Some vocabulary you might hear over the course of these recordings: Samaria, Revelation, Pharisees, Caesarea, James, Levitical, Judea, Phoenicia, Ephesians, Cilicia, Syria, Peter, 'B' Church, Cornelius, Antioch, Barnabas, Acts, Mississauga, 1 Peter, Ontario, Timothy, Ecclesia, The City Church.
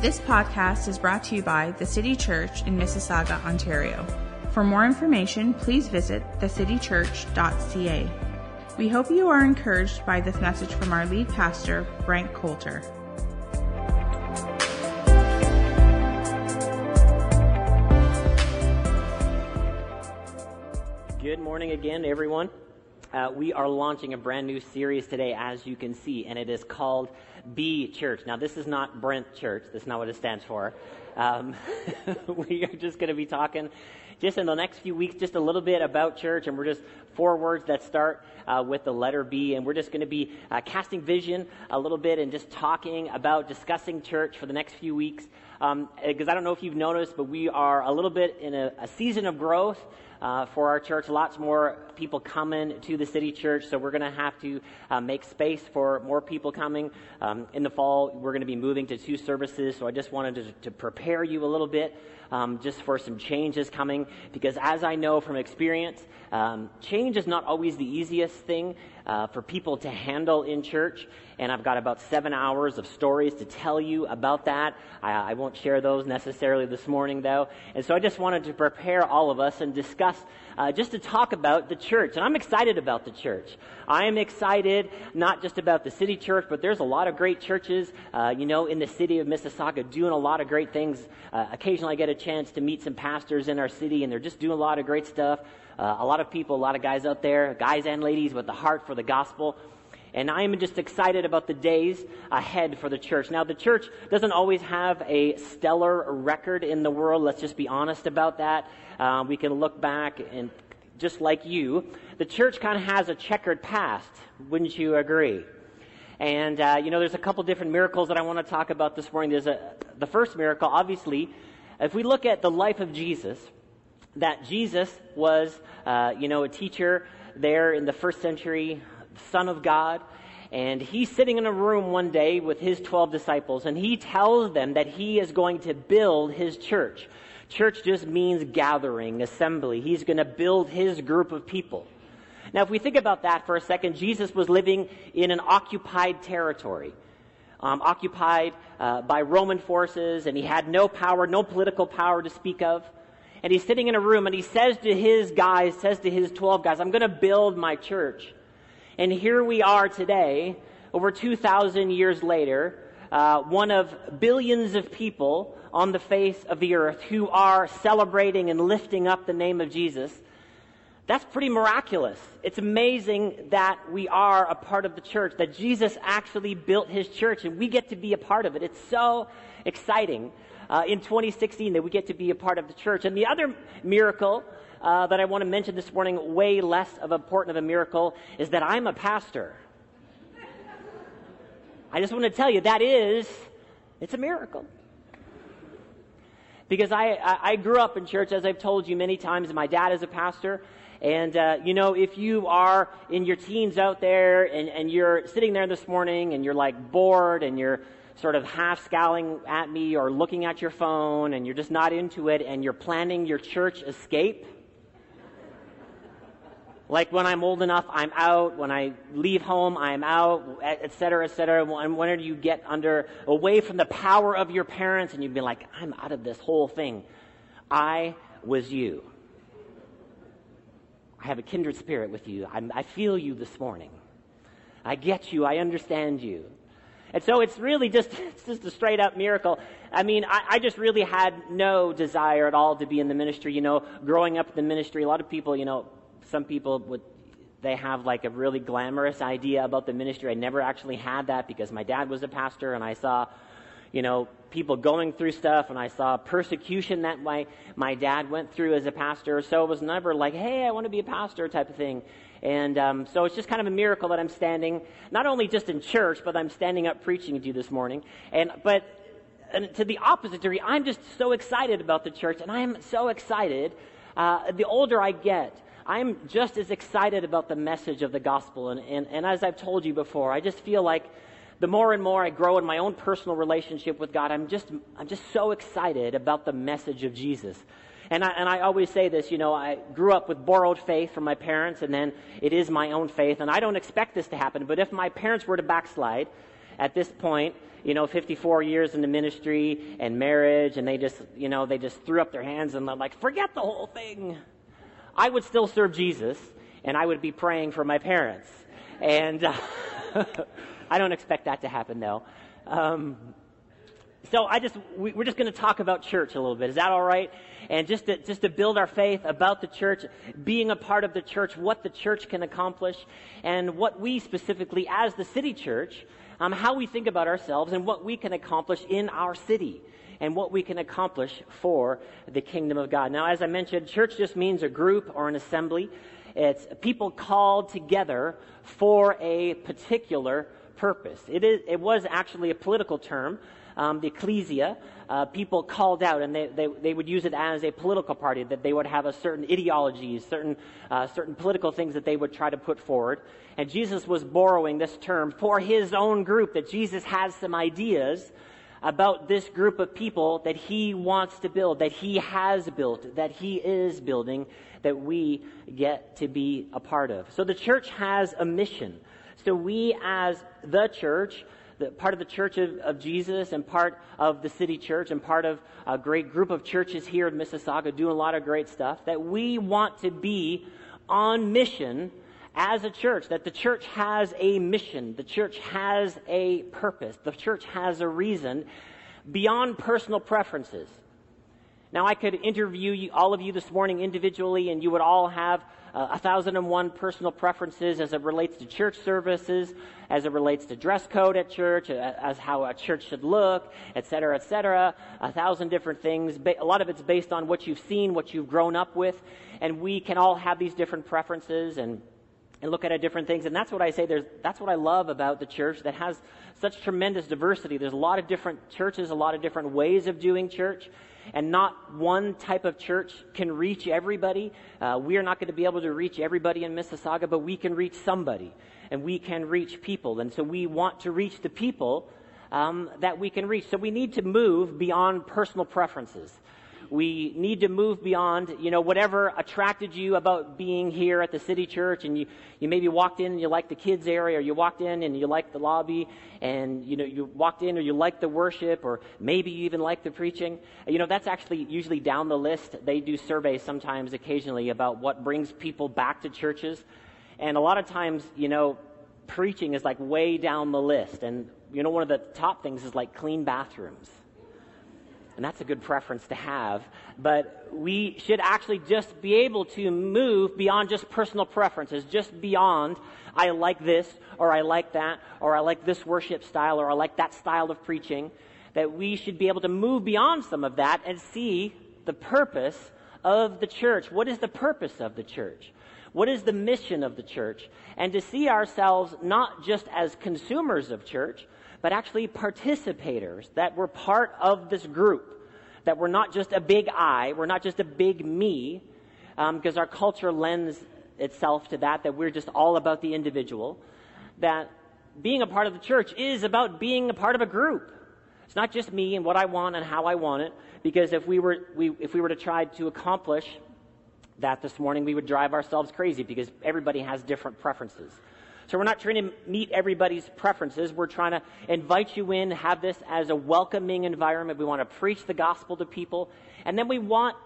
This podcast is brought to you by The City Church in Mississauga, Ontario. For more information, please visit thecitychurch.ca. We hope you are encouraged by this message from our lead pastor, Frank Coulter. Good morning again, everyone. We are launching a brand new series today, as you can see, and it is called Be Church. Now, this is not Brent Church. That's not what it stands for. We are just going to be talking just in the next few weeks just a little bit about church, and we're just four words that start with the letter B, and we're just going to be casting vision a little bit and just talking about discussing church for the next few weeks, because I don't know if you've noticed, but we are a little bit in a season of growth. For our church, lots more people coming to the City Church, so we're going to have to make space for more people coming. In the fall, we're going to be moving to two services, so I just wanted to prepare you a little bit just for some changes coming, because as I know from experience, change is not always the easiest thing for people to handle in church, and I've got about 7 hours of stories to tell you about that. I won't share those necessarily this morning, though, and so I just wanted to prepare all of us and discuss just to talk about the church. And I'm excited about the church. I am excited not just about the City Church, but there's a lot of great churches, in the city of Mississauga doing a lot of great things. Occasionally I get a chance to meet some pastors in our city, and they're just doing a lot of great stuff. A lot of people, a lot of guys out there, guys and ladies with a heart for the gospel. And I am just excited about the days ahead for the church. Now, the church doesn't always have a stellar record in the world. Let's just be honest about that. We can look back, and just like you, the church kind of has a checkered past. Wouldn't you agree? And, there's a couple different miracles that I want to talk about this morning. There's the first miracle, obviously, if we look at the life of Jesus, that Jesus was, a teacher there in the first century, Son of God, and he's sitting in a room one day with his 12 disciples, and he tells them that he is going to build his church. Church just means gathering, assembly. He's going to build his group of people. Now, if we think about that for a second, Jesus was living in an occupied territory, occupied by Roman forces, and he had no power, no political power to speak of. And he's sitting in a room, and he says to his 12 guys, I'm going to build my church. And here we are today, over 2,000 years later, one of billions of people on the face of the earth who are celebrating and lifting up the name of Jesus. That's pretty miraculous. It's amazing that we are a part of the church, that Jesus actually built his church, and we get to be a part of it. It's so exciting in 2016 that we get to be a part of the church. And the other miracle that I want to mention this morning, way less of important of a miracle, is that I'm a pastor. I just want to tell you, it's a miracle. Because I grew up in church, as I've told you many times. My dad is a pastor. And, if you are in your teens out there and you're sitting there this morning and you're like bored and you're sort of half scowling at me or looking at your phone and you're just not into it and you're planning your church escape, like when I'm old enough, I'm out. When I leave home, I'm out, et cetera, et cetera. And when you get away from the power of your parents and you'd be like, I'm out of this whole thing. I was you. I have a kindred spirit with you. I feel you this morning. I get you. I understand you. And so it's really just a straight up miracle. I mean, I just really had no desire at all to be in the ministry. Growing up in the ministry, a lot of people, some people they have like a really glamorous idea about the ministry. I never actually had that because my dad was a pastor and I saw, people going through stuff and I saw persecution that my dad went through as a pastor. So it was never like, hey, I want to be a pastor type of thing. And so it's just kind of a miracle that I'm standing, not only just in church, but I'm standing up preaching to you this morning. And to the opposite degree, I'm just so excited about the church, and I am so excited. The older I get, I'm just as excited about the message of the gospel. And as I've told you before, I just feel like the more and more I grow in my own personal relationship with God, I'm just so excited about the message of Jesus. And I always say this, I grew up with borrowed faith from my parents, and then it is my own faith. And I don't expect this to happen, but if my parents were to backslide, at this point, 54 years into ministry and marriage, and they just threw up their hands and they're like, forget the whole thing. I would still serve Jesus, and I would be praying for my parents. And I don't expect that to happen, though. So we're just going to talk about church a little bit. Is that all right? And just to build our faith about the church, being a part of the church, what the church can accomplish, and what we specifically as the city church, how we think about ourselves and what we can accomplish in our city and what we can accomplish for the kingdom of God. Now, as I mentioned, church just means a group or an assembly. It's people called together for a particular purpose. It was actually a political term. The Ecclesia, people called out, and they would use it as a political party, that they would have a certain ideologies, certain political things that they would try to put forward. And Jesus was borrowing this term for his own group, that Jesus has some ideas about this group of people that he wants to build, that he has built, that he is building, that we get to be a part of. So the church has a mission. So we as the church, the part of the church of Jesus and part of the city church and part of a great group of churches here in Mississauga doing a lot of great stuff, that we want to be on mission as a church, that the church has a mission, the church has a purpose, the church has a reason beyond personal preferences. Now, I could interview all of you this morning individually, and you would all have 1,001 personal preferences as it relates to church services, as it relates to dress code at church, as how a church should look, et cetera, 1,000 different things. A lot of it's based on what you've seen, what you've grown up with, and we can all have these different preferences and look at different things. And that's what I say, that's what I love about the church that has such tremendous diversity. There's a lot of different churches, a lot of different ways of doing church. And not one type of church can reach everybody. We are not going to be able to reach everybody in Mississauga, but we can reach somebody, and we can reach people. And so we want to reach the people that we can reach. So we need to move beyond personal preferences. We need to move beyond, whatever attracted you about being here at the city church, and you maybe walked in and you liked the kids area, or you walked in and you liked the lobby, and, you walked in or you liked the worship, or maybe you even liked the preaching. That's actually usually down the list. They do surveys sometimes occasionally about what brings people back to churches. And a lot of times, preaching is like way down the list. And, one of the top things is like clean bathrooms. And that's a good preference to have. But we should actually just be able to move beyond just personal preferences, just beyond I like this, or I like that, or I like this worship style, or I like that style of preaching, that we should be able to move beyond some of that and see the purpose of the church. What is the purpose of the church? What is the mission of the church? And to see ourselves not just as consumers of church, but actually participators, that we're part of this group, that we're not just a big I, we're not just a big me, because our culture lends itself to that we're just all about the individual, that being a part of the church is about being a part of a group. It's not just me and what I want and how I want it, because if we were to try to accomplish that this morning, we would drive ourselves crazy because everybody has different preferences. So we're not trying to meet everybody's preferences. We're trying to invite you in, have this as a welcoming environment. We want to preach the gospel to people. And then we want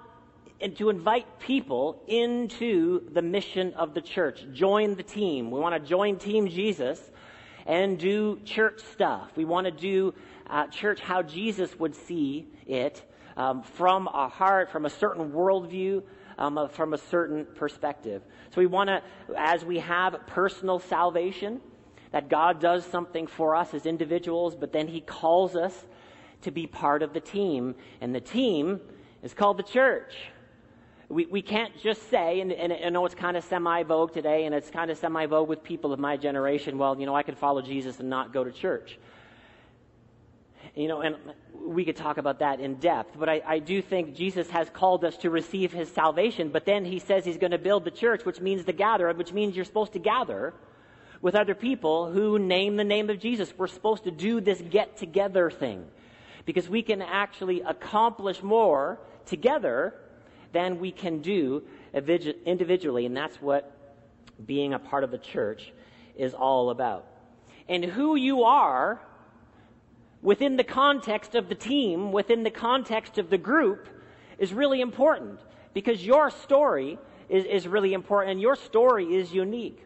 to invite people into the mission of the church. Join the team. We want to join Team Jesus and do church stuff. We want to do church how Jesus would see it, from a heart, from a certain worldview, from a certain perspective. So we want to, as we have personal salvation, that God does something for us as individuals, but then he calls us to be part of the team. And the team is called the church. We can't just say, and I know it's kind of semi-vogue today, and it's kind of semi-vogue with people of my generation, well, I could follow Jesus and not go to church. And we could talk about that in depth, but I do think Jesus has called us to receive his salvation, but then he says he's going to build the church, which means the gatherer, which means you're supposed to gather with other people who name the name of Jesus. We're supposed to do this get-together thing, because we can actually accomplish more together than we can do individually, and that's what being a part of the church is all about. And who you are within the context of the team, within the context of the group, is really important, because your story is really important, and your story is unique.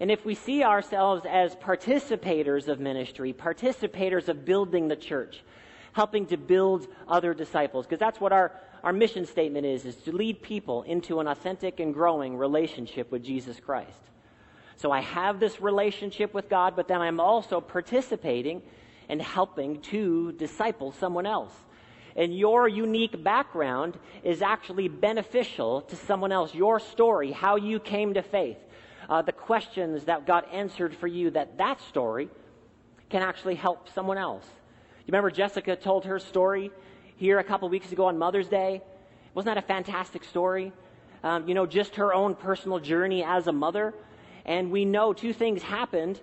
And if we see ourselves as participators of ministry, participators of building the church, helping to build other disciples, because that's what our mission statement is to lead people into an authentic and growing relationship with Jesus Christ. So I have this relationship with God, but then I'm also participating and helping to disciple someone else. And your unique background is actually beneficial to someone else. Your story, how you came to faith, the questions that got answered for you, that story can actually help someone else. You remember Jessica told her story here a couple weeks ago on Mother's Day? Wasn't that a fantastic story? Just her own personal journey as a mother. And we know two things happened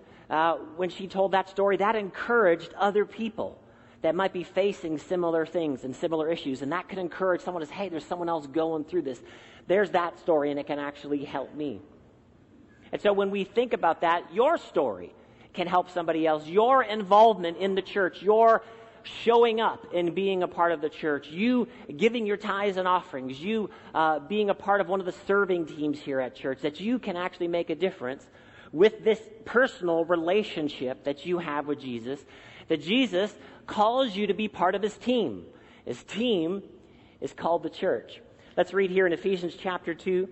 when she told that story. That encouraged other people that might be facing similar things and similar issues. And that could encourage someone to say, hey, there's someone else going through this. There's that story, and it can actually help me. And so when we think about that, your story can help somebody else. Your involvement in the church, your showing up and being a part of the church, you giving your tithes and offerings, you being a part of one of the serving teams here at church, that you can actually make a difference with this personal relationship that you have with Jesus, that Jesus calls you to be part of his team. His team is called the church. Let's read here in Ephesians chapter 2,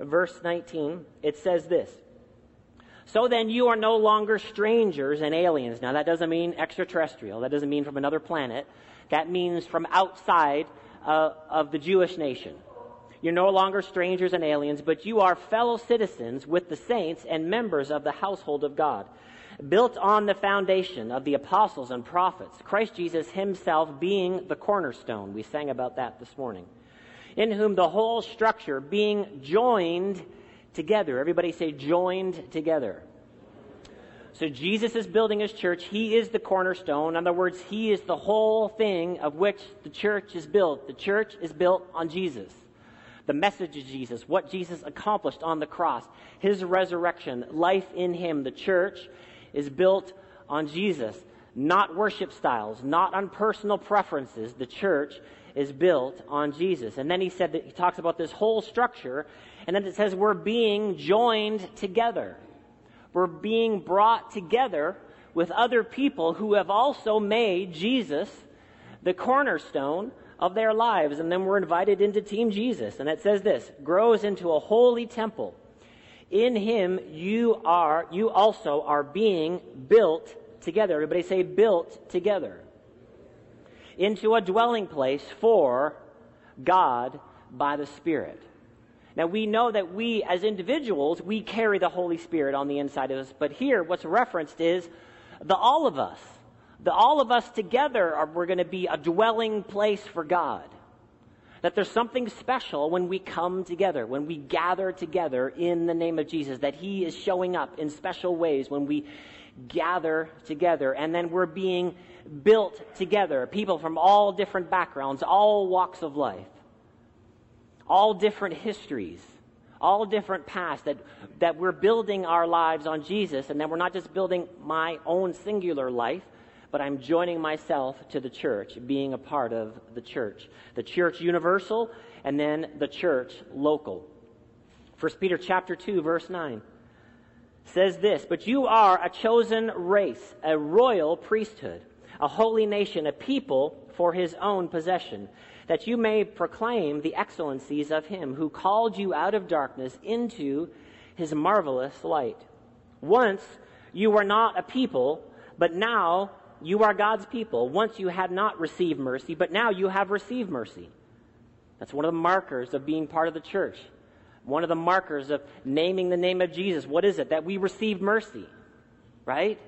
verse 19. It says this: "So then you are no longer strangers and aliens." Now that doesn't mean extraterrestrial. That doesn't mean from another planet. That means from outside of the Jewish nation. You're no longer strangers and aliens, but you are fellow citizens with the saints and members of the household of God, built on the foundation of the apostles and prophets, Christ Jesus himself being the cornerstone. We sang about that this morning. In whom the whole structure being joined together. Everybody say joined together. So Jesus is building his church. He is the cornerstone. In other words, he is the whole thing of which the church is built. The church is built on Jesus. The message of Jesus, what Jesus accomplished on the cross, his resurrection, life in him. The church is built on Jesus, not worship styles, not on personal preferences. The church is built on Jesus. And then he said that he talks about this whole structure, and then it says we're being joined together. We're being brought together with other people who have also made Jesus the cornerstone of their lives. And then we're invited into Team Jesus. And it says this: grows into a holy temple. In him you also are being built together. Everybody say built together. Into a dwelling place for God by the Spirit. Now we know that we as individuals, we carry the Holy Spirit on the inside of us. But here what's referenced is the all of us. The all of us together we're going to be a dwelling place for God. That there's something special when we come together, when we gather together in the name of Jesus. That he is showing up in special ways when we gather together. And then we're being built together, people from all different backgrounds, all walks of life, all different histories, all different pasts, that we're building our lives on Jesus, and that we're not just building my own singular life, but I'm joining myself to the church, being a part of the church universal, and then the church local. 1 Peter chapter 2, verse 9 says this: "But you are a chosen race, a royal priesthood, a holy nation, a people for his own possession, that you may proclaim the excellencies of him who called you out of darkness into his marvelous light. Once you were not a people, but now you are God's people. Once you had not received mercy, but now you have received mercy." That's one of the markers of being part of the church. One of the markers of naming the name of Jesus. What is it? That we receive mercy, right?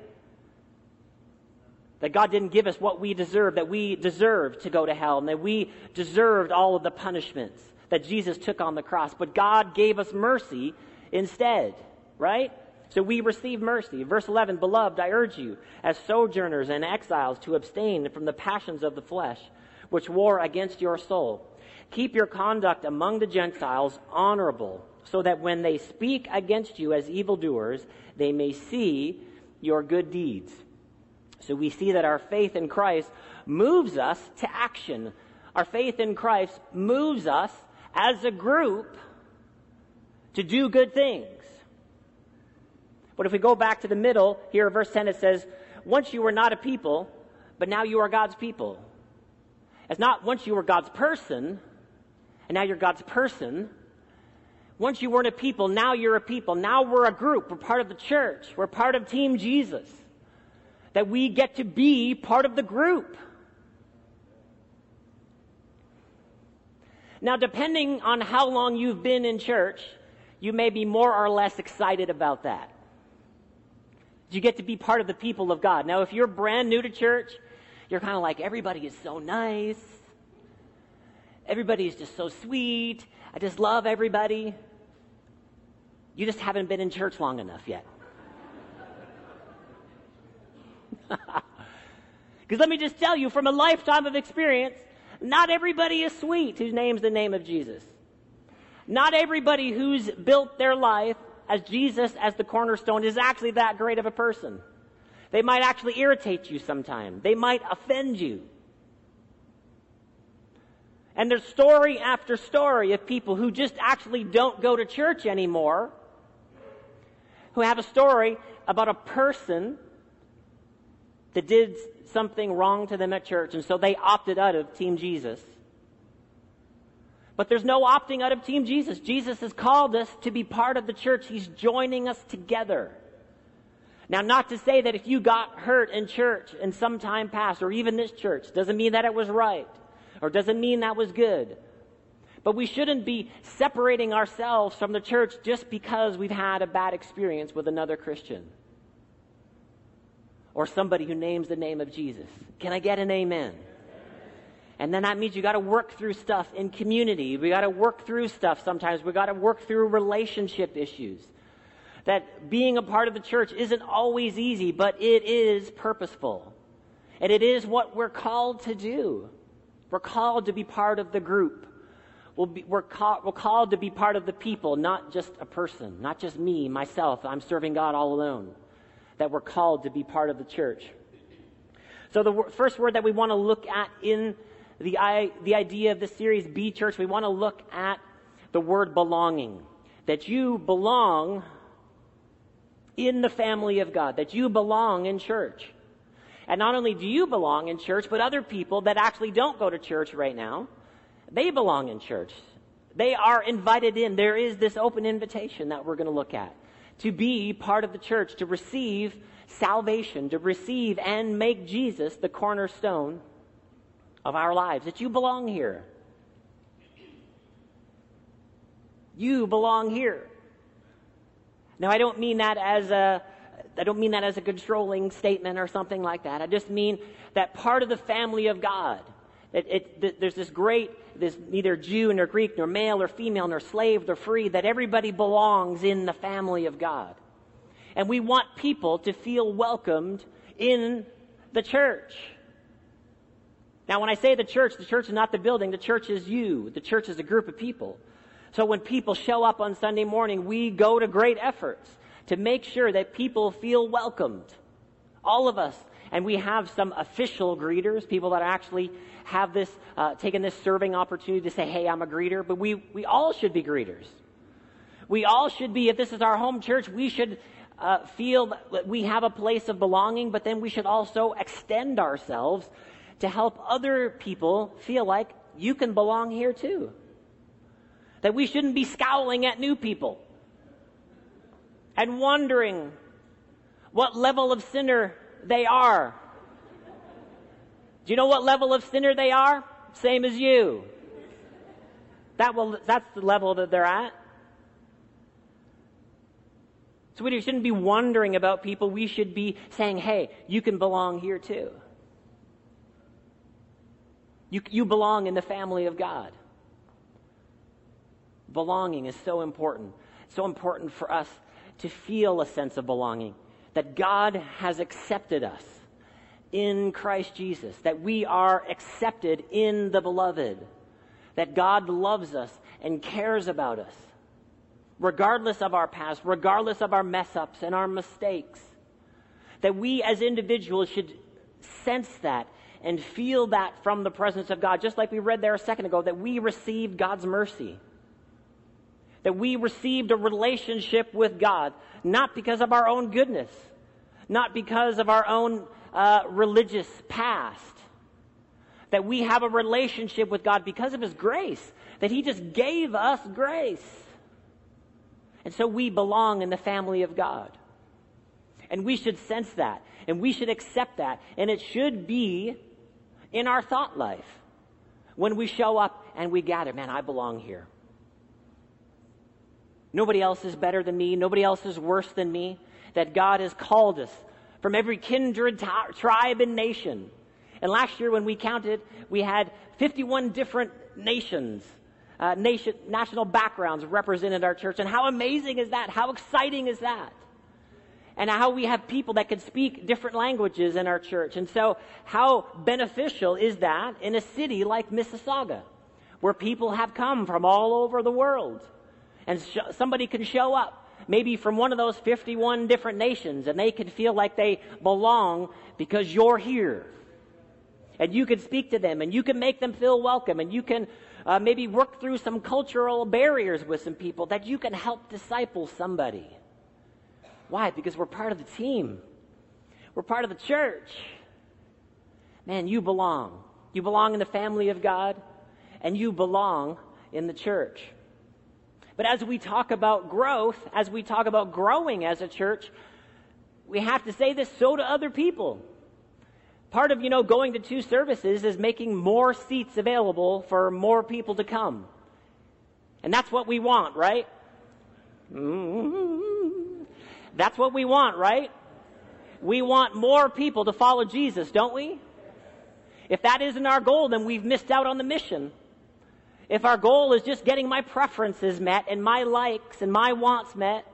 That God didn't give us what we deserve, that we deserved to go to hell, and that we deserved all of the punishments that Jesus took on the cross. But God gave us mercy instead, right? So we receive mercy. Verse 11, "Beloved, I urge you, as sojourners and exiles, to abstain from the passions of the flesh, which war against your soul. Keep your conduct among the Gentiles honorable, so that when they speak against you as evildoers, they may see your good deeds So we see that our faith in Christ moves us to action. Our faith in Christ moves us as a group to do good things. But if we go back to the middle here, verse 10, it says, once you were not a people, but now you are God's people. It's not once you were God's person, and now you're God's person. Once you weren't a people, now you're a people. Now we're a group. We're part of the church. We're part of Team Jesus. That we get to be part of the group. Now, depending on how long you've been in church, you may be more or less excited about that. You get to be part of the people of God. Now, if you're brand new to church, you're kind of like, everybody is so nice. Everybody is just so sweet. I just love everybody. You just haven't been in church long enough yet. Because let me just tell you, from a lifetime of experience, not everybody is sweet who names the name of Jesus. Not everybody who's built their life as Jesus as the cornerstone is actually that great of a person. They might actually irritate you sometime. They might offend you. And there's story after story of people who just actually don't go to church anymore, who have a story about a person that did something wrong to them at church, and so they opted out of Team Jesus. But there's no opting out of Team Jesus. Jesus has called us to be part of the church. He's joining us together. Now, not to say that if you got hurt in church in some time past, or even this church, doesn't mean that it was right, or doesn't mean that was good. But we shouldn't be separating ourselves from the church just because we've had a bad experience with another Christian, or somebody who names the name of Jesus. Can I get an amen? And then that means you got to work through stuff in community. We got to work through stuff sometimes. We got to work through relationship issues. That being a part of the church isn't always easy, but it is purposeful. And it is what we're called to do. We're called to be part of the group. We're called to be part of the people, not just a person, not just me, myself. I'm serving God all alone. That we're called to be part of the church. So the first word that we want to look at in the idea of this series, Be Church, we want to look at the word belonging. That you belong in the family of God. That you belong in church. And not only do you belong in church, but other people that actually don't go to church right now, they belong in church. They are invited in. There is this open invitation that we're going to look at. To be part of the church, to receive salvation, to receive and make Jesus the cornerstone of our lives. That you belong here. You belong here. Now, I don't mean that as a controlling statement or something like that. I just mean that part of the family of God. There's this neither Jew nor Greek nor male or female nor slave nor free, that everybody belongs in the family of God. And we want people to feel welcomed in the church. Now, when I say the church is not the building. The church is you. The church is a group of people. So when people show up on Sunday morning, we go to great efforts to make sure that people feel welcomed. All of us. And we have some official greeters, people that actually have this, taken this serving opportunity to say, hey, I'm a greeter. But we all should be greeters. We all should be, if this is our home church, we should feel that we have a place of belonging, but then we should also extend ourselves to help other people feel like you can belong here too. That we shouldn't be scowling at new people and wondering what level of sinner they are. Do you know what level of sinner they are? Same as you. That's the level that they're at. So we shouldn't be wondering about people. We should be saying, hey, you can belong here too. You belong in the family of God. Belonging is so important. It's so important for us to feel a sense of belonging. That God has accepted us in Christ Jesus. That we are accepted in the beloved. That God loves us and cares about us. Regardless of our past, regardless of our mess ups and our mistakes. That we as individuals should sense that and feel that from the presence of God, just like we read there a second ago, that we received God's mercy, that we received a relationship with God, not because of our own goodness, not because of our own religious past, that we have a relationship with God because of His grace, that He just gave us grace. And so we belong in the family of God. And we should sense that, and we should accept that, and it should be in our thought life when we show up and we gather, man, I belong here. Nobody else is better than me. Nobody else is worse than me. That God has called us from every kindred, tribe, and nation. And last year when we counted, we had 51 different nations, national backgrounds represented our church. And how amazing is that? How exciting is that? And how we have people that can speak different languages in our church. And so how beneficial is that in a city like Mississauga, where people have come from all over the world? And somebody can show up, maybe from one of those 51 different nations, and they can feel like they belong because you're here. And you can speak to them, and you can make them feel welcome, and you can maybe work through some cultural barriers with some people, that you can help disciple somebody. Why? Because we're part of the team. We're part of the church. Man, you belong. You belong in the family of God, and you belong in the church. But as we talk about growth, as we talk about growing as a church, we have to say this so to other people. Part of, going to two services is making more seats available for more people to come. And that's what we want, right? Mm-hmm. That's what we want, right? We want more people to follow Jesus, don't we? If that isn't our goal, then we've missed out on the mission. If our goal is just getting my preferences met and my likes and my wants met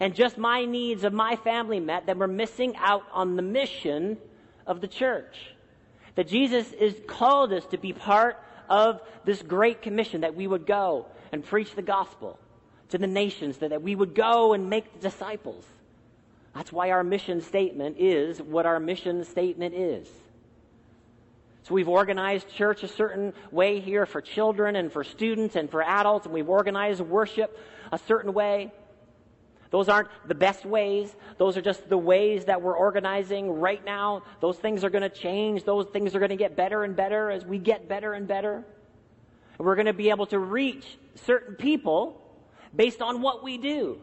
and just my needs of my family met, then we're missing out on the mission of the church. That Jesus has called us to be part of this great commission, that we would go and preach the gospel to the nations, that we would go and make the disciples. That's why our mission statement is what our mission statement is. So we've organized church a certain way here for children and for students and for adults, and we've organized worship a certain way. Those aren't the best ways. Those are just the ways that we're organizing right now. Those things are going to change. Those things are going to get better and better as we get better and better. And we're going to be able to reach certain people based on what we do.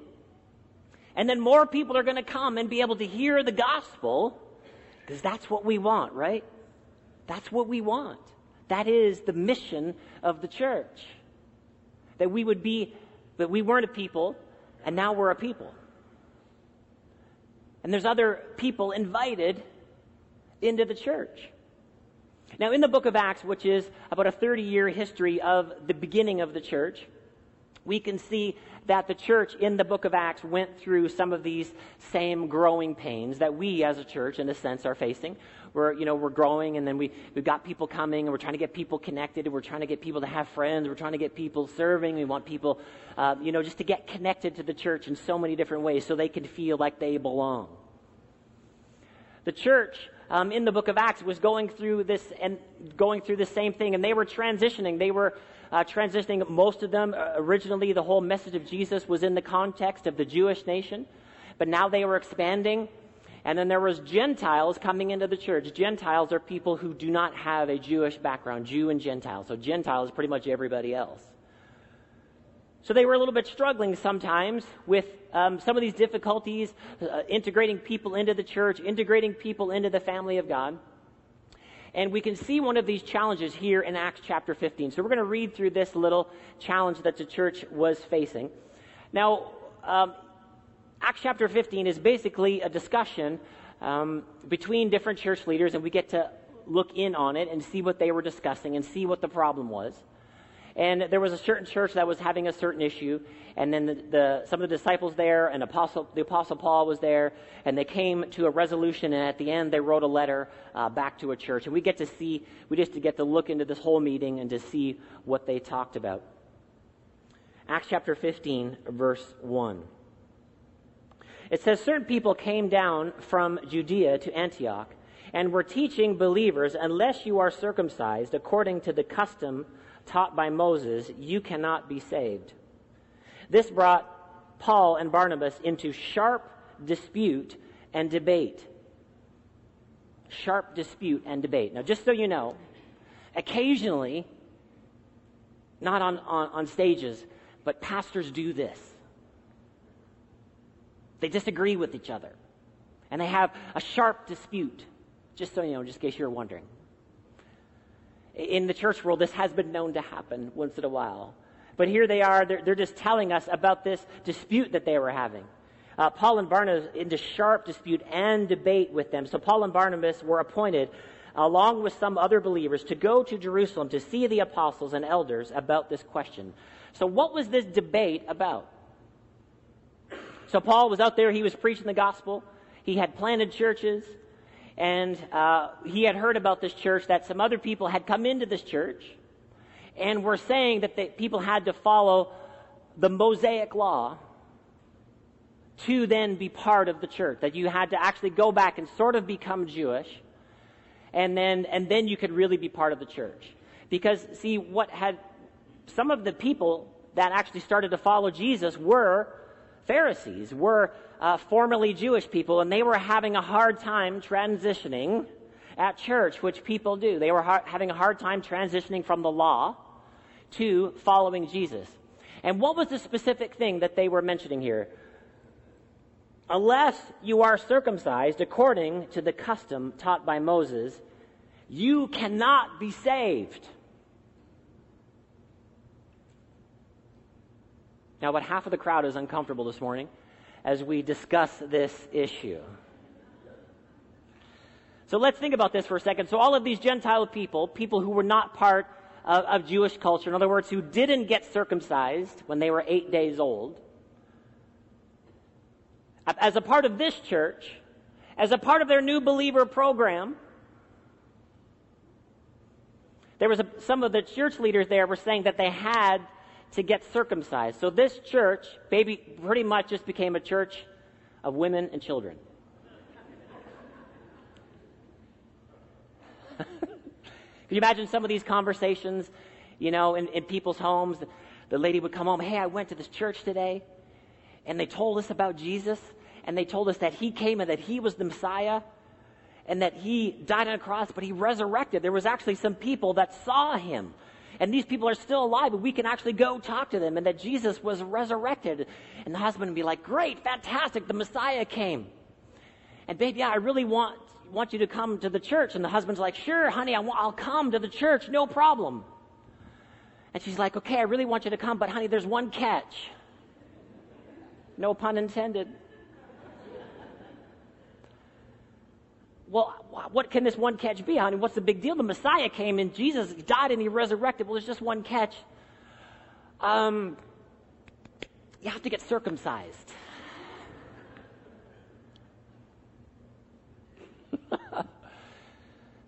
And then more people are going to come and be able to hear the gospel, because that's what we want, right? That's what we want. That is the mission of the church. That we weren't a people, and now we're a people. And there's other people invited into the church. Now, in the book of Acts, which is about a 30-year history of the beginning of the church, we can see that the church in the book of Acts went through some of these same growing pains that we as a church, in a sense, are facing. We're growing, and then we've got people coming, and we're trying to get people connected, and we're trying to get people to have friends, we're trying to get people serving, we want people, just to get connected to the church in so many different ways so they can feel like they belong. The church in the book of Acts was going through the same thing, and they were transitioning. They were transitioning, most of them. Originally, the whole message of Jesus was in the context of the Jewish nation, but now they were expanding. And then there was Gentiles coming into the church. Gentiles are people who do not have a Jewish background, Jew and Gentile. So Gentile is pretty much everybody else. So they were a little bit struggling sometimes with some of these difficulties, integrating people into the church, integrating people into the family of God. And we can see one of these challenges here in Acts chapter 15. So we're going to read through this little challenge that the church was facing. Now, Acts chapter 15 is basically a discussion between different church leaders, and we get to look in on it and see what they were discussing and see what the problem was. And there was a certain church that was having a certain issue, and then some of the disciples there, and the Apostle Paul was there, and they came to a resolution, and at the end they wrote a letter back to a church. And we get to look into this whole meeting and to see what they talked about. Acts chapter 15, verse 1. It says, "Certain people came down from Judea to Antioch, and were teaching believers, unless you are circumcised according to the custom taught by Moses, you cannot be saved. This brought Paul and Barnabas into sharp dispute and debate. Sharp dispute and debate. Now, just so you know, occasionally, not on stages, but pastors do this. They disagree with each other, and they have a sharp dispute. Just so you know, just in case you're wondering. In the church world, this has been known to happen once in a while. But here they are, they're just telling us about this dispute that they were having. Paul and Barnabas into sharp dispute and debate with them. So Paul and Barnabas were appointed, along with some other believers, to go to Jerusalem to see the apostles and elders about this question. So what was this debate about? So Paul was out there, he was preaching the gospel, he had planted churches, and he had heard about this church, that some other people had come into this church and were saying that the people had to follow the Mosaic law to then be part of the church, that you had to actually go back and sort of become Jewish, and then you could really be part of the church. Because, see, what had some of the people that actually started to follow Jesus were Pharisees, were formerly Jewish people, and they were having a hard time transitioning at church, which people do. They were having a hard time transitioning from the law to following Jesus. And what was the specific thing that they were mentioning here? Unless you are circumcised according to the custom taught by Moses, you cannot be saved. Now, about half of the crowd is uncomfortable this morning as we discuss this issue. So let's think about this for a second. So all of these Gentile people who were not part of Jewish culture, in other words, who didn't get circumcised when they were 8 days old, as a part of this church, as a part of their new believer program, there was some of the church leaders there were saying that they had to get circumcised. So this church, baby, pretty much just became a church of women and children. Can you imagine some of these conversations, you know, in people's homes? The lady would come home, hey, I went to this church today, and they told us about Jesus, and they told us that he came and that he was the Messiah, and that he died on a cross, but he resurrected. There was actually some people that saw him. And these people are still alive, and we can actually go talk to them, and that Jesus was resurrected. And the husband would be like, great, fantastic, the Messiah came. And babe, yeah, I really want you to come to the church. And the husband's like, sure, honey, I'll come to the church, no problem. And she's like, okay, I really want you to come, but honey, there's one catch. No pun intended. Well, what can this one catch be, honey? What's the big deal? The Messiah came and Jesus died and he resurrected. Well, there's just one catch. You have to get circumcised.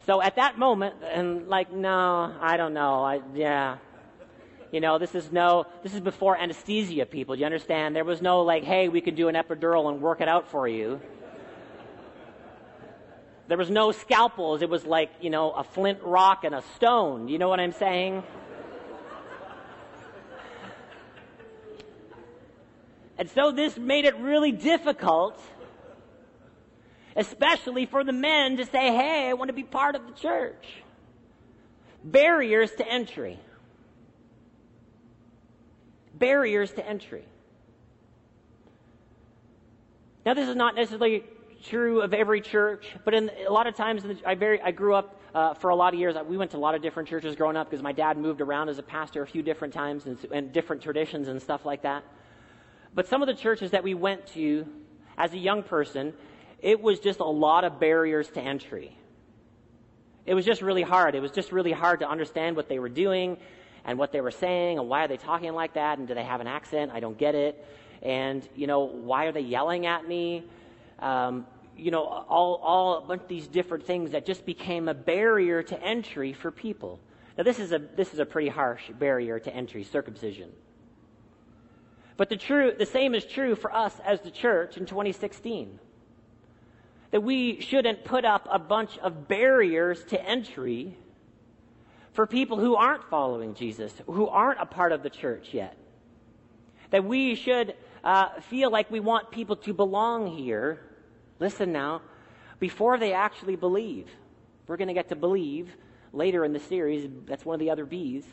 So at that moment, and like, no, I don't know. You know, this is before anesthesia, people. Do you understand? There was no like, hey, we can do an epidural and work it out for you. There was no scalpels. It was like, you know, a flint rock and a stone. You know what I'm saying? And so this made it really difficult, especially for the men, to say, hey, I want to be part of the church. Barriers to entry. Barriers to entry. Now, this is not necessarily true of every church, but in a lot of times, I grew up for a lot of years. We went to a lot of different churches growing up because my dad moved around as a pastor a few different times and different traditions and stuff like that. But some of the churches that we went to as a young person, it was just a lot of barriers to entry. It was just really hard. It was just really hard to understand what they were doing and what they were saying and why are they talking like that and do they have an accent? I don't get it. And, you know, why are they yelling at me? You know, all a bunch of these different things that just became a barrier to entry for people. Now, this is a pretty harsh barrier to entry, circumcision. But the same is true for us as the church in 2016. that we shouldn't put up a bunch of barriers to entry for people who aren't following Jesus, who aren't a part of the church yet. That we should feel like we want people to belong here, listen now, before they actually believe. We're going to get to believe later in the series. That's one of the other B's.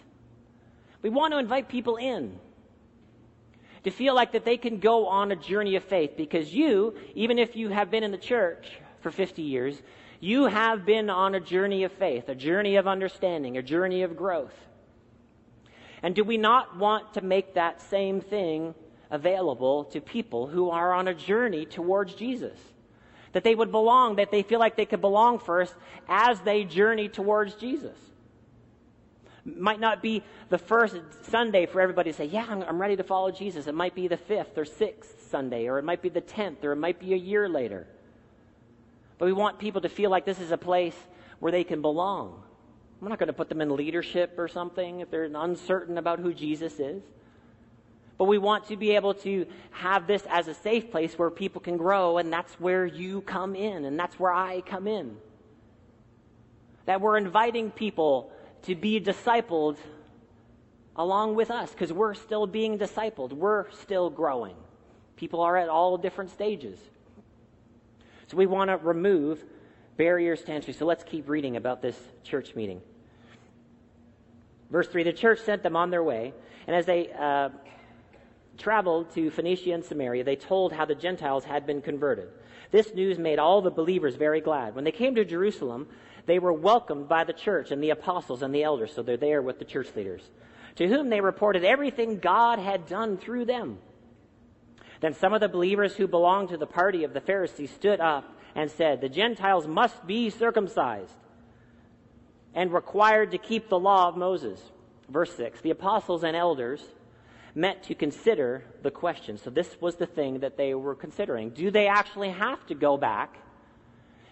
We want to invite people in to feel like that they can go on a journey of faith, because you, even if you have been in the church for 50 years, you have been on a journey of faith, a journey of understanding, a journey of growth. And do we not want to make that same thing available to people who are on a journey towards Jesus? That they would belong, that they feel like they could belong first as they journey towards Jesus. Might not be the first Sunday for everybody to say, yeah, I'm ready to follow Jesus. It might be the 5th or 6th Sunday, or it might be the 10th, or it might be a year later. But we want people to feel like this is a place where they can belong. I'm not going to put them in leadership or something if they're uncertain about who Jesus is. But we want to be able to have this as a safe place where people can grow, and that's where you come in, and that's where I come in. That we're inviting people to be discipled along with us, because we're still being discipled. We're still growing. People are at all different stages. So we want to remove barriers to entry. So let's keep reading about this church meeting. Verse 3, the church sent them on their way, and as they traveled to Phoenicia and Samaria, they told how the Gentiles had been converted. This news made all the believers very glad. When they came to Jerusalem, they were welcomed by the church and the apostles and the elders, so they're there with the church leaders, to whom they reported everything God had done through them. Then some of the believers who belonged to the party of the Pharisees stood up and said, the Gentiles must be circumcised and required to keep the law of Moses. Verse 6, the apostles and elders met to consider the question. So this was the thing that they were considering. Do they actually have to go back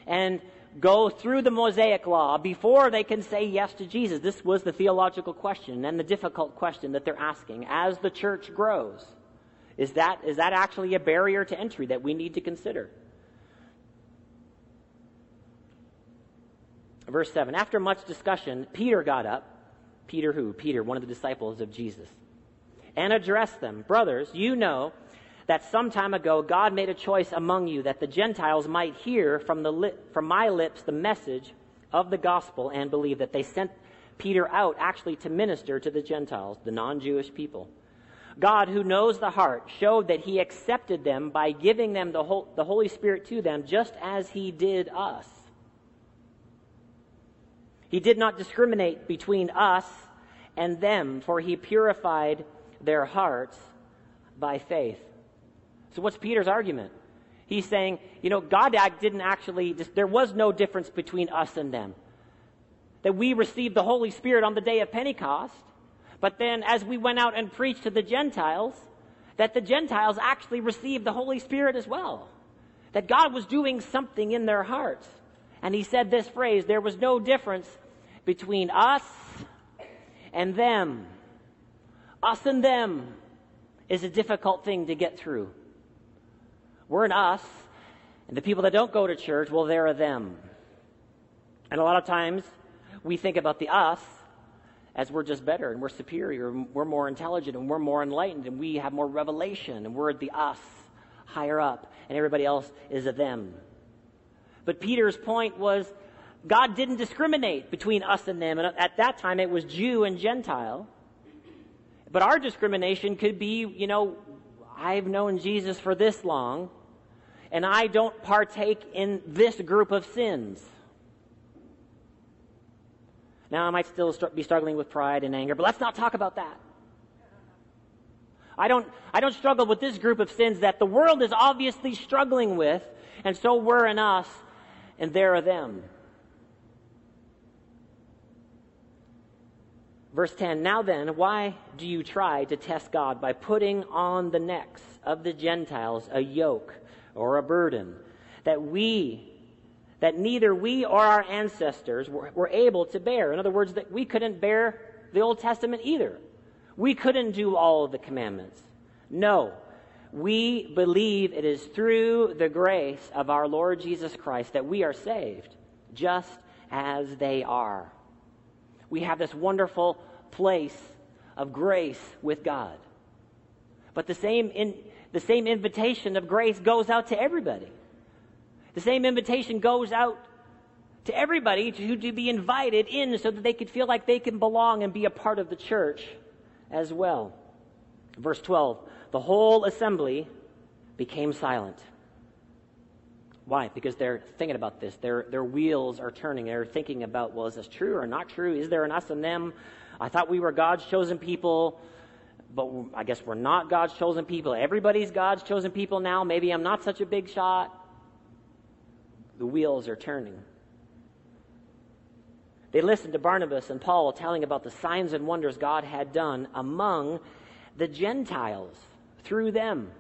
and go through the Mosaic law before they can say yes to Jesus? This was the theological question and the difficult question that they're asking. As the church grows, is that actually a barrier to entry that we need to consider? Verse 7, after much discussion, Peter got up. Peter who? Peter, one of the disciples of Jesus. And addressed them. Brothers, you know that some time ago God made a choice among you that the Gentiles might hear from my lips the message of the gospel and believe. That they sent Peter out actually to minister to the Gentiles, the non-Jewish people. God, who knows the heart, showed that he accepted them by giving them the Holy Spirit to them, just as he did us. He did not discriminate between us and them, for he purified their hearts by faith. So what's Peter's argument? He's saying, God didn't actually, there was no difference between us and them. That we received the Holy Spirit on the day of Pentecost, but then as we went out and preached to the Gentiles, that the Gentiles actually received the Holy Spirit as well. That God was doing something in their hearts. And he said this phrase, there was no difference between us and them. Us and them is a difficult thing to get through. We're an us, and the people that don't go to church, well, they're a them. And a lot of times we think about the us as we're just better and we're superior and we're more intelligent and we're more enlightened and we have more revelation and we're the us higher up and everybody else is a them. But Peter's point was God didn't discriminate between us and them, and at that time it was Jew and Gentile. But our discrimination could be, I've known Jesus for this long, and I don't partake in this group of sins. Now, I might still be struggling with pride and anger, but let's not talk about that. I don't struggle with this group of sins that the world is obviously struggling with, and so we're an us, and there are them. Verse 10, now then, why do you try to test God by putting on the necks of the Gentiles a yoke or a burden that neither we or our ancestors were able to bear? In other words, that we couldn't bear the Old Testament either. We couldn't do all of the commandments. No, we believe it is through the grace of our Lord Jesus Christ that we are saved, just as they are. We have this wonderful place of grace with God. But the same invitation of grace goes out to everybody. The same invitation goes out to everybody to be invited in so that they could feel like they can belong and be a part of the church as well. Verse 12, the whole assembly became silent. Why? Because they're thinking about this. Their wheels are turning. They're thinking about, well, is this true or not true? Is there an us and them? I thought we were God's chosen people, but I guess we're not God's chosen people. Everybody's God's chosen people now. Maybe I'm not such a big shot. The wheels are turning. They listened to Barnabas and Paul telling about the signs and wonders God had done among the Gentiles through them.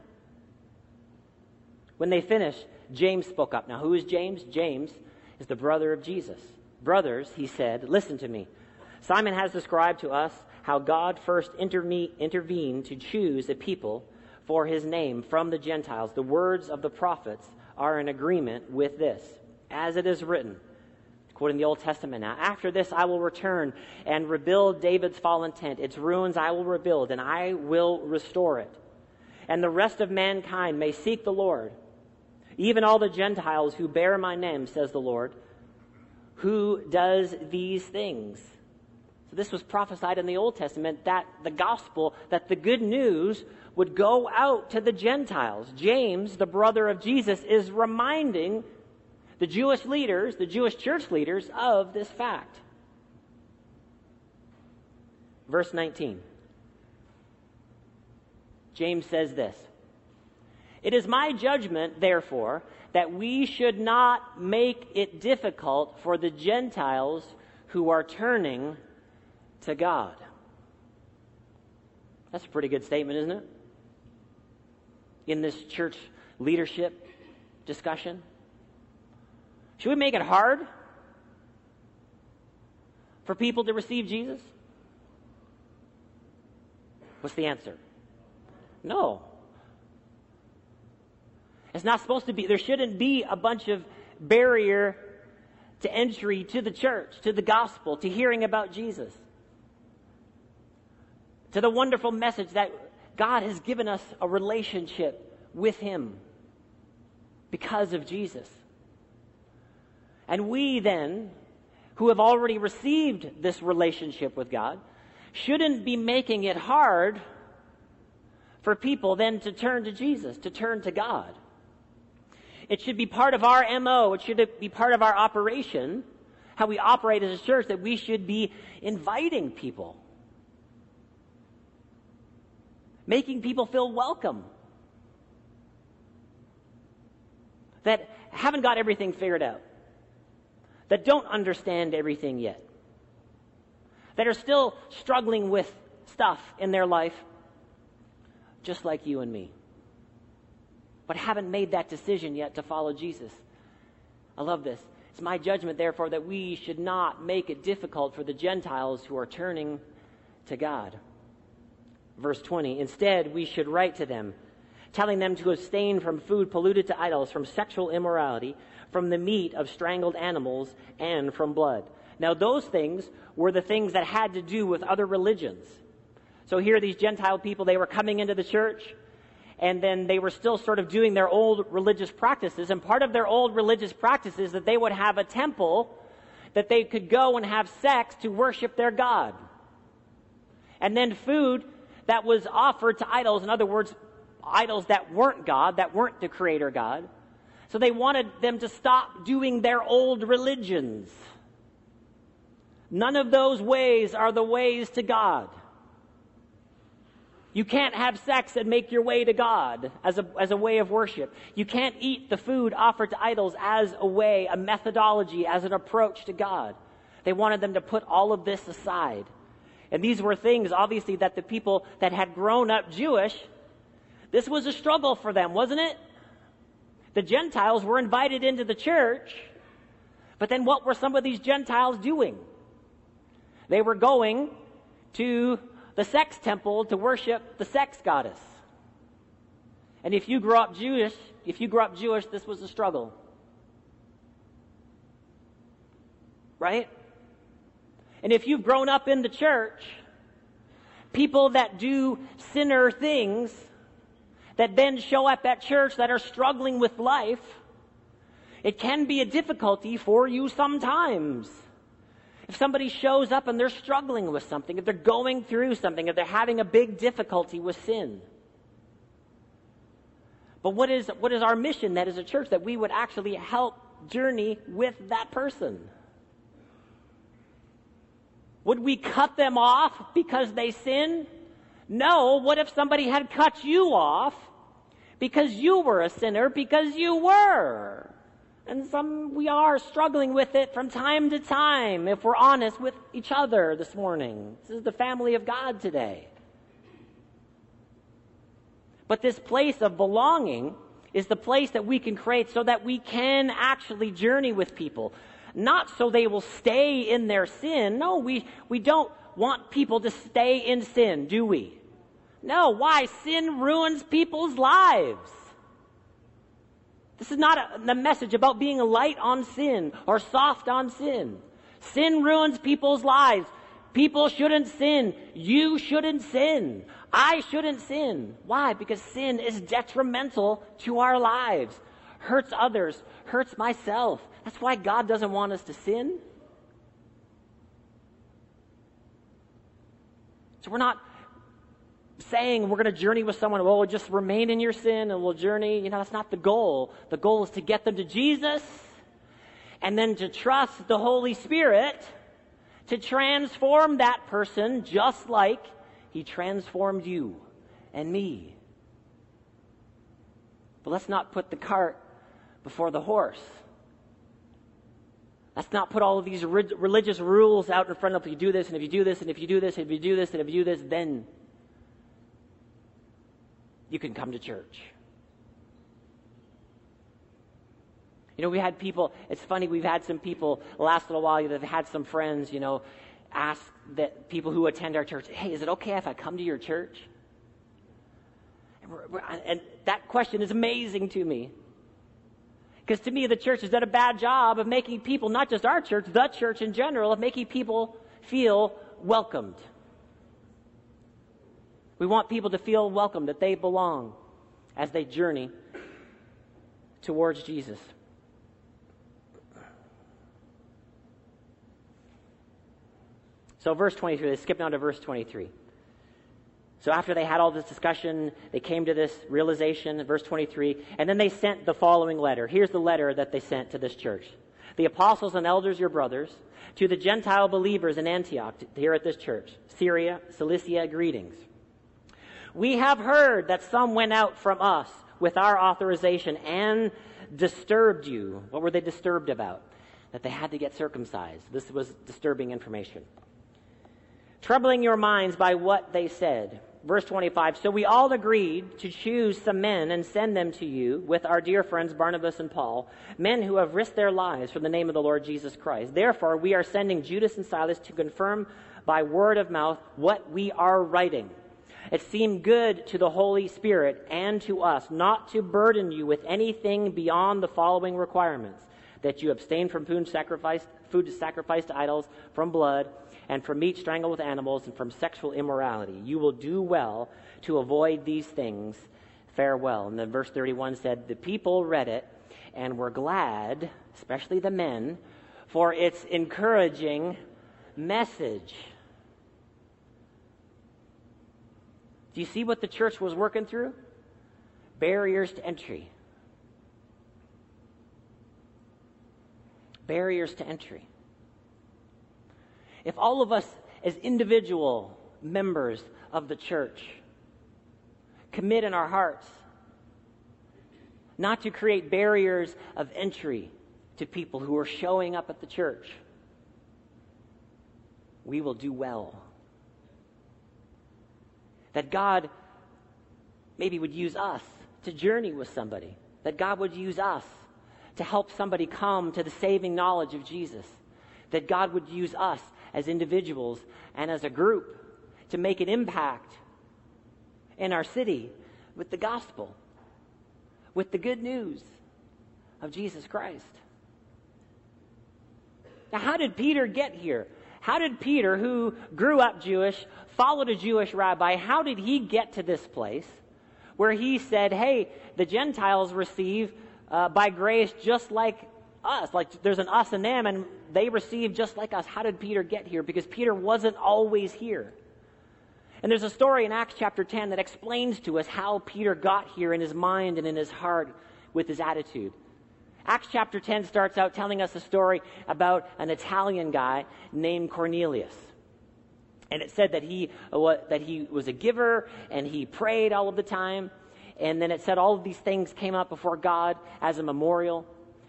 When they finished, James spoke up. Now, who is James? James is the brother of Jesus. Brothers, he said, listen to me. Simon has described to us how God first intervened to choose a people for his name from the Gentiles. The words of the prophets are in agreement with this, as it is written, quoting the Old Testament. Now, after this, I will return and rebuild David's fallen tent. Its ruins I will rebuild, and I will restore it. And the rest of mankind may seek the Lord, even all the Gentiles who bear my name, says the Lord, who does these things. So this was prophesied in the Old Testament, that the gospel, that the good news would go out to the Gentiles. James, the brother of Jesus, is reminding the Jewish leaders, the Jewish church leaders, of this fact. Verse 19. James says this, it is my judgment, therefore, that we should not make it difficult for the Gentiles who are turning to God. That's a pretty good statement, isn't it? In this church leadership discussion. Should we make it hard for people to receive Jesus? What's the answer? No. It's not supposed to be. There shouldn't be a bunch of barrier to entry to the church, to the gospel, to hearing about Jesus, to the wonderful message that God has given us a relationship with him because of Jesus. And we then, who have already received this relationship with God, shouldn't be making it hard for people then to turn to Jesus, to turn to God. It should be part of our MO. It should be part of our operation, how we operate as a church, that we should be inviting people, making people feel welcome, that haven't got everything figured out, that don't understand everything yet, that are still struggling with stuff in their life, just like you and me, but haven't made that decision yet to follow Jesus. I love this. It's my judgment, therefore, that we should not make it difficult for the Gentiles who are turning to God. Verse 20, instead, we should write to them, telling them to abstain from food polluted to idols, from sexual immorality, from the meat of strangled animals, and from blood. Now, those things were the things that had to do with other religions. So here are these Gentile people, they were coming into the church, and then they were still sort of doing their old religious practices. And part of their old religious practices that they would have a temple that they could go and have sex to worship their God. And then food that was offered to idols. In other words, idols that weren't God, that weren't the creator God. So they wanted them to stop doing their old religions. None of those ways are the ways to God. You can't have sex and make your way to God as a way of worship. You can't eat the food offered to idols as a way, a methodology, as an approach to God. They wanted them to put all of this aside. And these were things, obviously, that the people that had grown up Jewish, this was a struggle for them, wasn't it? The Gentiles were invited into the church, but then what were some of these Gentiles doing? They were going to the sex temple to worship the sex goddess. And if you grew up Jewish, this was a struggle. Right? And if you've grown up in the church, people that do sinner things that then show up at church that are struggling with life, it can be a difficulty for you sometimes. If somebody shows up and they're struggling with something, if they're going through something, if they're having a big difficulty with sin. But what is our mission that as a church, that we would actually help journey with that person? Would we cut them off because they sin? No. What if somebody had cut you off because you were a sinner, because you were? And we are struggling with it from time to time, if we're honest with each other this morning. This is the family of God today. But this place of belonging is the place that we can create so that we can actually journey with people. Not so they will stay in their sin. No, we don't want people to stay in sin, do we? No, why? Sin ruins people's lives. This is not the message about being light on sin or soft on sin. Sin ruins people's lives. People shouldn't sin. You shouldn't sin. I shouldn't sin. Why? Because sin is detrimental to our lives. Hurts others, hurts myself. That's why God doesn't want us to sin. So we're not saying we're going to journey with someone, well, just remain in your sin and we'll journey. You know, that's not the goal. The goal is to get them to Jesus and then to trust the Holy Spirit to transform that person just like He transformed you and me. But let's not put the cart before the horse. Let's not put all of these religious rules out in front of, if you do this, and if you do this, and if you do this, and if you do this, and if you do this, then you can come to church. You know, we had people, it's funny, we've had some people the last little while, they've had some friends, you know, ask that people who attend our church, hey, is it okay if I come to your church? And that question is amazing to me. Because to me, the church has done a bad job of making people, not just our church, the church in general, of making people feel welcomed. We want people to feel welcome, that they belong as they journey towards Jesus. So verse 23, they skip down to verse 23. So after they had all this discussion, they came to this realization, verse 23, and then they sent the following letter. Here's the letter that they sent to this church. The apostles and elders, your brothers, to the Gentile believers in Antioch, here at this church, Syria, Cilicia, greetings. We have heard that some went out from us with our authorization and disturbed you. What were they disturbed about? That they had to get circumcised. This was disturbing information. Troubling your minds by what they said. Verse 25, so we all agreed to choose some men and send them to you with our dear friends Barnabas and Paul, men who have risked their lives for the name of the Lord Jesus Christ. Therefore, we are sending Judas and Silas to confirm by word of mouth what we are writing. It seemed good to the Holy Spirit and to us not to burden you with anything beyond the following requirements, that you abstain from food sacrificed to idols, from blood, and from meat strangled with animals, and from sexual immorality. You will do well to avoid these things. Farewell. And then verse 31 said, the people read it and were glad, especially the men, for its encouraging message. Do you see what the church was working through? Barriers to entry. Barriers to entry. If all of us as individual members of the church commit in our hearts not to create barriers of entry to people who are showing up at the church, we will do well. That God maybe would use us to journey with somebody. That God would use us to help somebody come to the saving knowledge of Jesus. That God would use us as individuals and as a group to make an impact in our city with the gospel. with the good news of Jesus Christ. Now, how did Peter get here? How did Peter, who grew up Jewish, followed a Jewish rabbi, how did he get to this place where he said, hey, the Gentiles receive by grace just like us. Like there's an us and them, and they receive just like us. How did Peter get here? Because Peter wasn't always here. And there's a story in Acts chapter 10 that explains to us how Peter got here in his mind and in his heart with his attitude. Acts chapter 10 starts out telling us a story about an Italian guy named Cornelius. And it said that he was a giver and he prayed all of the time. And then it said all of these things came up before God as a memorial.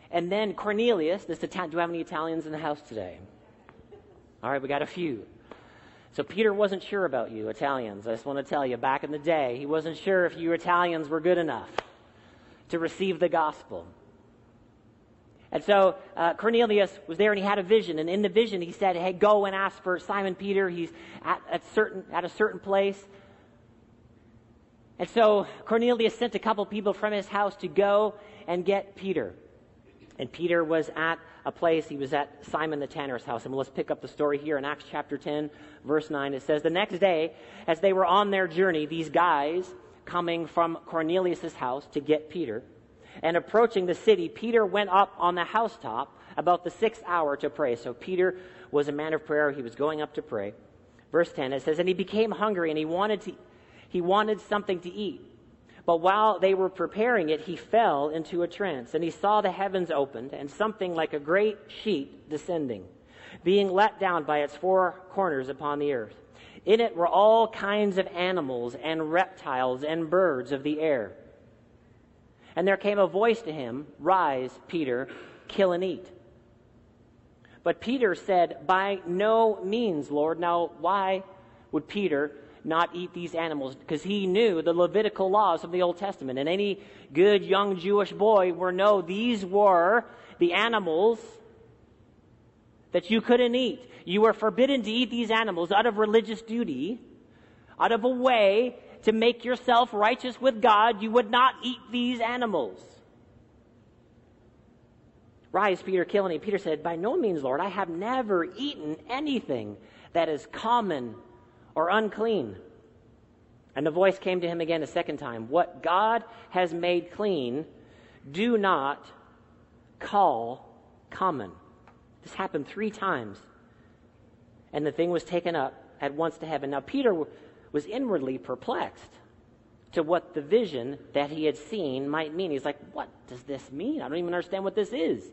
And then Cornelius, do we have any Italians in the house today? All right, we got a few. So Peter wasn't sure about you, Italians. I just want to tell you, back in the day, he wasn't sure if you Italians were good enough to receive the gospel. And so Cornelius was there, and he had a vision. And in the vision, he said, "Hey, go and ask for Simon Peter. He's at a certain place." And so Cornelius sent a couple people from his house to go and get Peter. And Peter was at a place. He was at Simon the tanner's house. And let's pick up the story here in Acts chapter 10, verse 9. It says, "The next day, as they were on their journey, these guys coming from Cornelius' house to get Peter, and approaching the city, Peter went up on the housetop about the sixth hour to pray." So Peter was a man of prayer. He was going up to pray. Verse 10, it says, "And he became hungry, and he wanted something to eat. But while they were preparing it, he fell into a trance, and he saw the heavens opened, and something like a great sheet descending, being let down by its four corners upon the earth. In it were all kinds of animals and reptiles and birds of the air. And there came a voice to him, 'Rise, Peter, kill and eat.' But Peter said, 'By no means, Lord.'" Now, why would Peter not eat these animals? Because he knew the Levitical laws of the Old Testament. And any good young Jewish boy would know these were the animals that you couldn't eat. You were forbidden to eat these animals out of religious duty, out of a way to make yourself righteous with God. You would not eat these animals. "Rise, Peter, kill and eat." Peter said, "By no means, Lord, I have never eaten anything that is common or unclean." And the voice came to him again a second time, "What God has made clean, do not call common." This happened 3 times. And the thing was taken up at once to heaven. Now Peter was inwardly perplexed to what the vision that he had seen might mean. He's like, "What does this mean? I don't even understand what this is.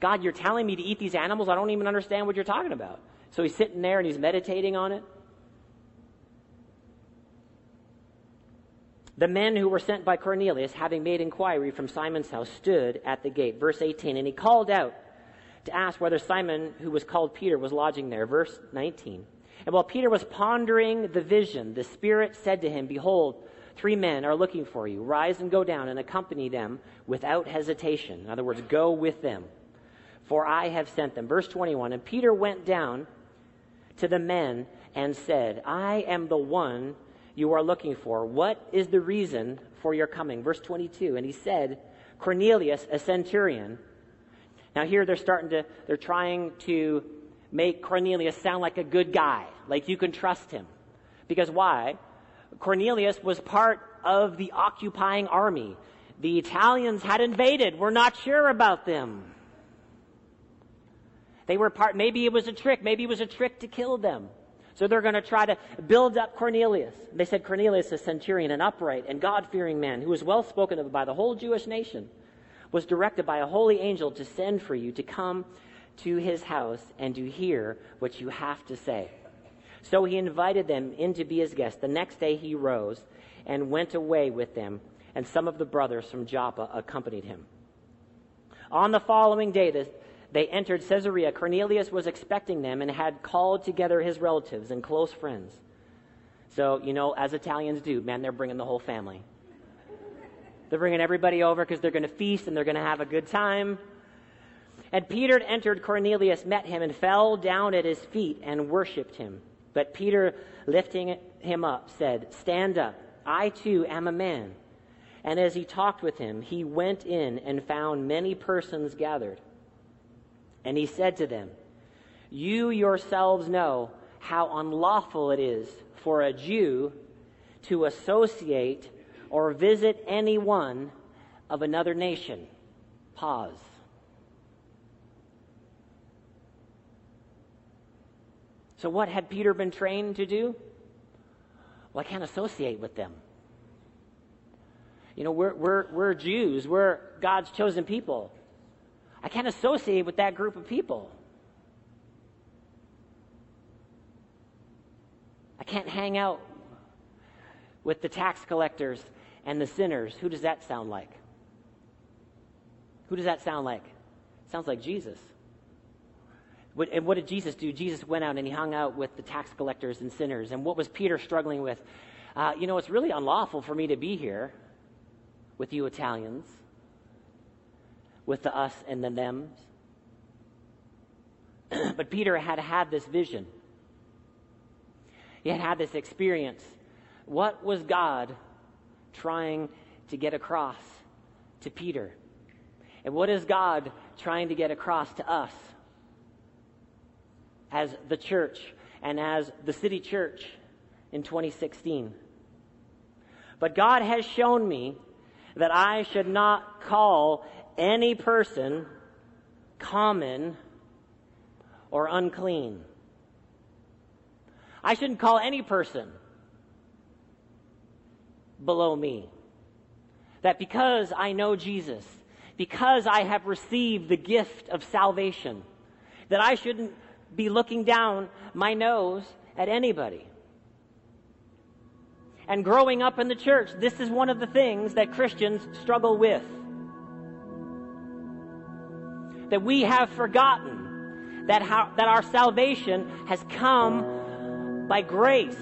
God, you're telling me to eat these animals? I don't even understand what you're talking about." So he's sitting there and he's meditating on it. "The men who were sent by Cornelius, having made inquiry from Simon's house, stood at the gate." Verse 18, "And he called out to ask whether Simon, who was called Peter, was lodging there." Verse 19. "And while Peter was pondering the vision, the Spirit said to him, 'Behold, 3 men are looking for you. Rise and go down and accompany them without hesitation.'" In other words, go with them, "for I have sent them." Verse 21, "And Peter went down to the men and said, 'I am the one you are looking for. What is the reason for your coming?'" Verse 22, "And he said, 'Cornelius, a centurion.'" Now here they're trying to make Cornelius sound like a good guy, like you can trust him. Because why? Cornelius was part of the occupying army. The Italians had invaded. We're not sure about them. They were part, maybe it was a trick. Maybe it was a trick to kill them. So they're going to try to build up Cornelius. They said, "Cornelius, a centurion, an upright and God-fearing man, who was well spoken of by the whole Jewish nation, was directed by a holy angel to send for you to come to his house and to hear what you have to say." So he invited them in to be his guest. The next day he rose and went away with them, and some of the brothers from Joppa accompanied him. On the following day they entered Caesarea. Cornelius was expecting them and had called together his relatives and close friends. So, you know, as Italians do, man, they're bringing the whole family. They're bringing everybody over because they're going to feast and they're going to have a good time. "And Peter entered Cornelius, met him, and fell down at his feet and worshipped him. But Peter, lifting him up, said, 'Stand up. I too am a man.' And as he talked with him, he went in and found many persons gathered. And he said to them, "You yourselves know how unlawful it is for a Jew to associate or visit anyone of another nation." Pause. So what had Peter been trained to do? Well, I can't associate with them. You know, we're Jews. We're God's chosen people. I can't associate with that group of people. I can't hang out with the tax collectors and the sinners. Who does that sound like? Who does that sound like? It sounds like Jesus. And what did Jesus do? Jesus went out and he hung out with the tax collectors and sinners. And what was Peter struggling with? It's really unlawful for me to be here with you Italians, with the us and the thems. But Peter had had this vision. He had had this experience. What was God trying to get across to Peter? And what is God trying to get across to us as the church and as the City Church in 2016? But God has shown me that I should not call any person common or unclean. I shouldn't call any person below me. That because I know Jesus, because I have received the gift of salvation, that I shouldn't be looking down my nose at anybody. And growing up in the church, this is one of the things that Christians struggle with. That we have forgotten that our salvation has come by grace.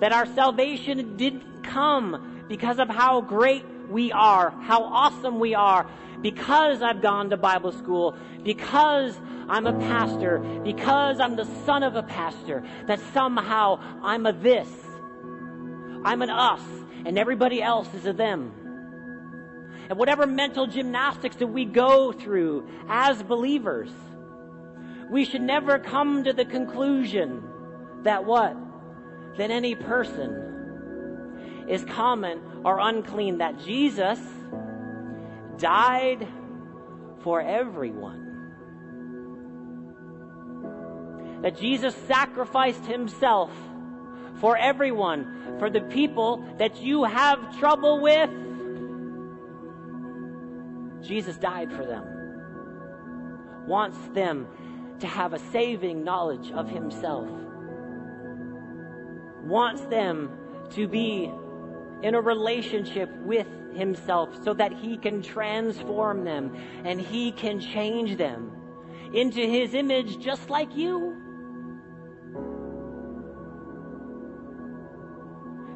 That our salvation didn't come because of how great we are, how awesome we are, because I've gone to Bible school, because I'm a pastor, because I'm the son of a pastor, that somehow I'm a this, I'm an us, and everybody else is a them. And whatever mental gymnastics that we go through as believers, we should never come to the conclusion that what? That any person is common or unclean, that Jesus died for everyone. That Jesus sacrificed himself for everyone, for the people that you have trouble with. Jesus died for them. Wants them to have a saving knowledge of himself. Wants them to be in a relationship with himself so that he can transform them and he can change them into his image just like you.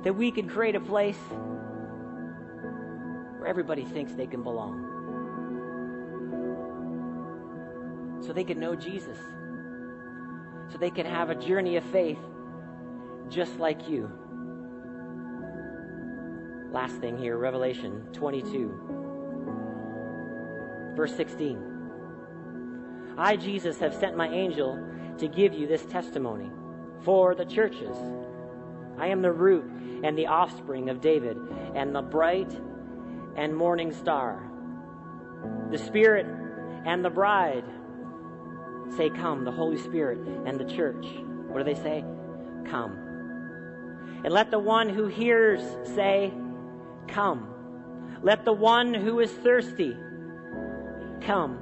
That we can create a place where everybody thinks they can belong. So they can know Jesus. So they can have a journey of faith just like you. Last thing here, Revelation 22, verse 16. I, Jesus, have sent my angel to give you this testimony for the churches. I am the root and the offspring of David, and the bright and morning star. The Spirit and the bride say, "Come." The Holy Spirit and the church, what do they say? "Come." And let the one who hears say, "Come." Let the one who is thirsty come.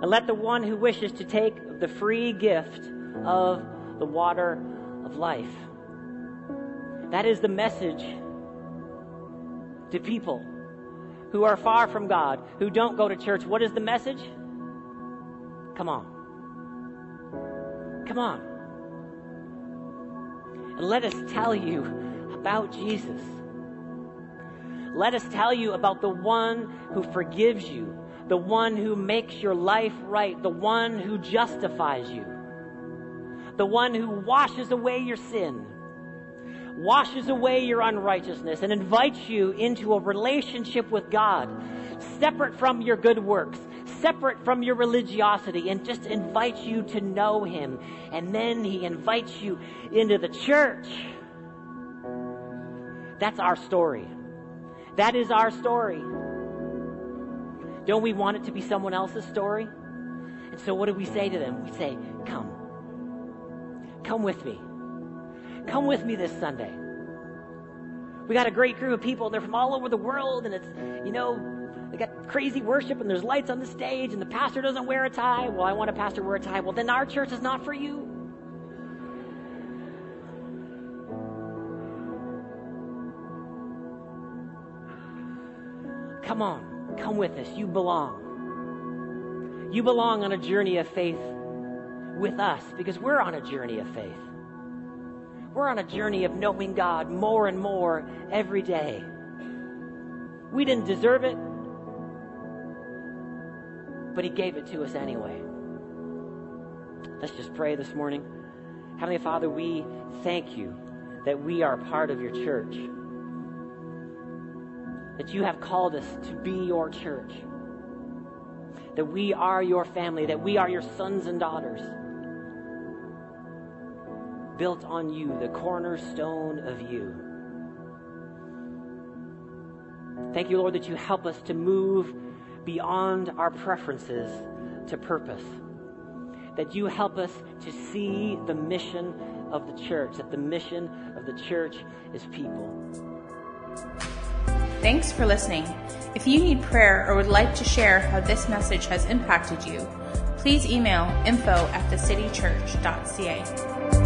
And let the one who wishes to take the free gift of the water of life. That is the message to people who are far from God, who don't go to church. What is the message? Come on. Come on. And let us tell you about Jesus. Let us tell you about the one who forgives you, the one who makes your life right, the one who justifies you, the one who washes away your sin. washes away your unrighteousness and invites you into a relationship with God, separate from your good works, separate from your religiosity, and just invites you to know Him. And then He invites you into the church. That's our story. That is our story. Don't we want it to be someone else's story? And so what do we say to them? We say, come. Come with me. Come with me this Sunday. We got a great group of people. They're from all over the world, and it's, you know, they got crazy worship, and there's lights on the stage, and the pastor doesn't wear a tie. Well, I want a pastor to wear a tie. Well, then our church is not for you. Come on. Come with us. You belong. You belong on a journey of faith with us, because we're on a journey of faith. We're on a journey of knowing God more and more every day. We didn't deserve it, but He gave it to us anyway. Let's just pray this morning. Heavenly Father, we thank You that we are part of Your church, that You have called us to be Your church, that we are Your family, that we are Your sons and daughters, built on You, the cornerstone of You. Thank You, Lord, that You help us to move beyond our preferences to purpose, that You help us to see the mission of the church, that the mission of the church is people. Thanks for listening. If you need prayer or would like to share how this message has impacted you, please email info@thecitychurch.ca.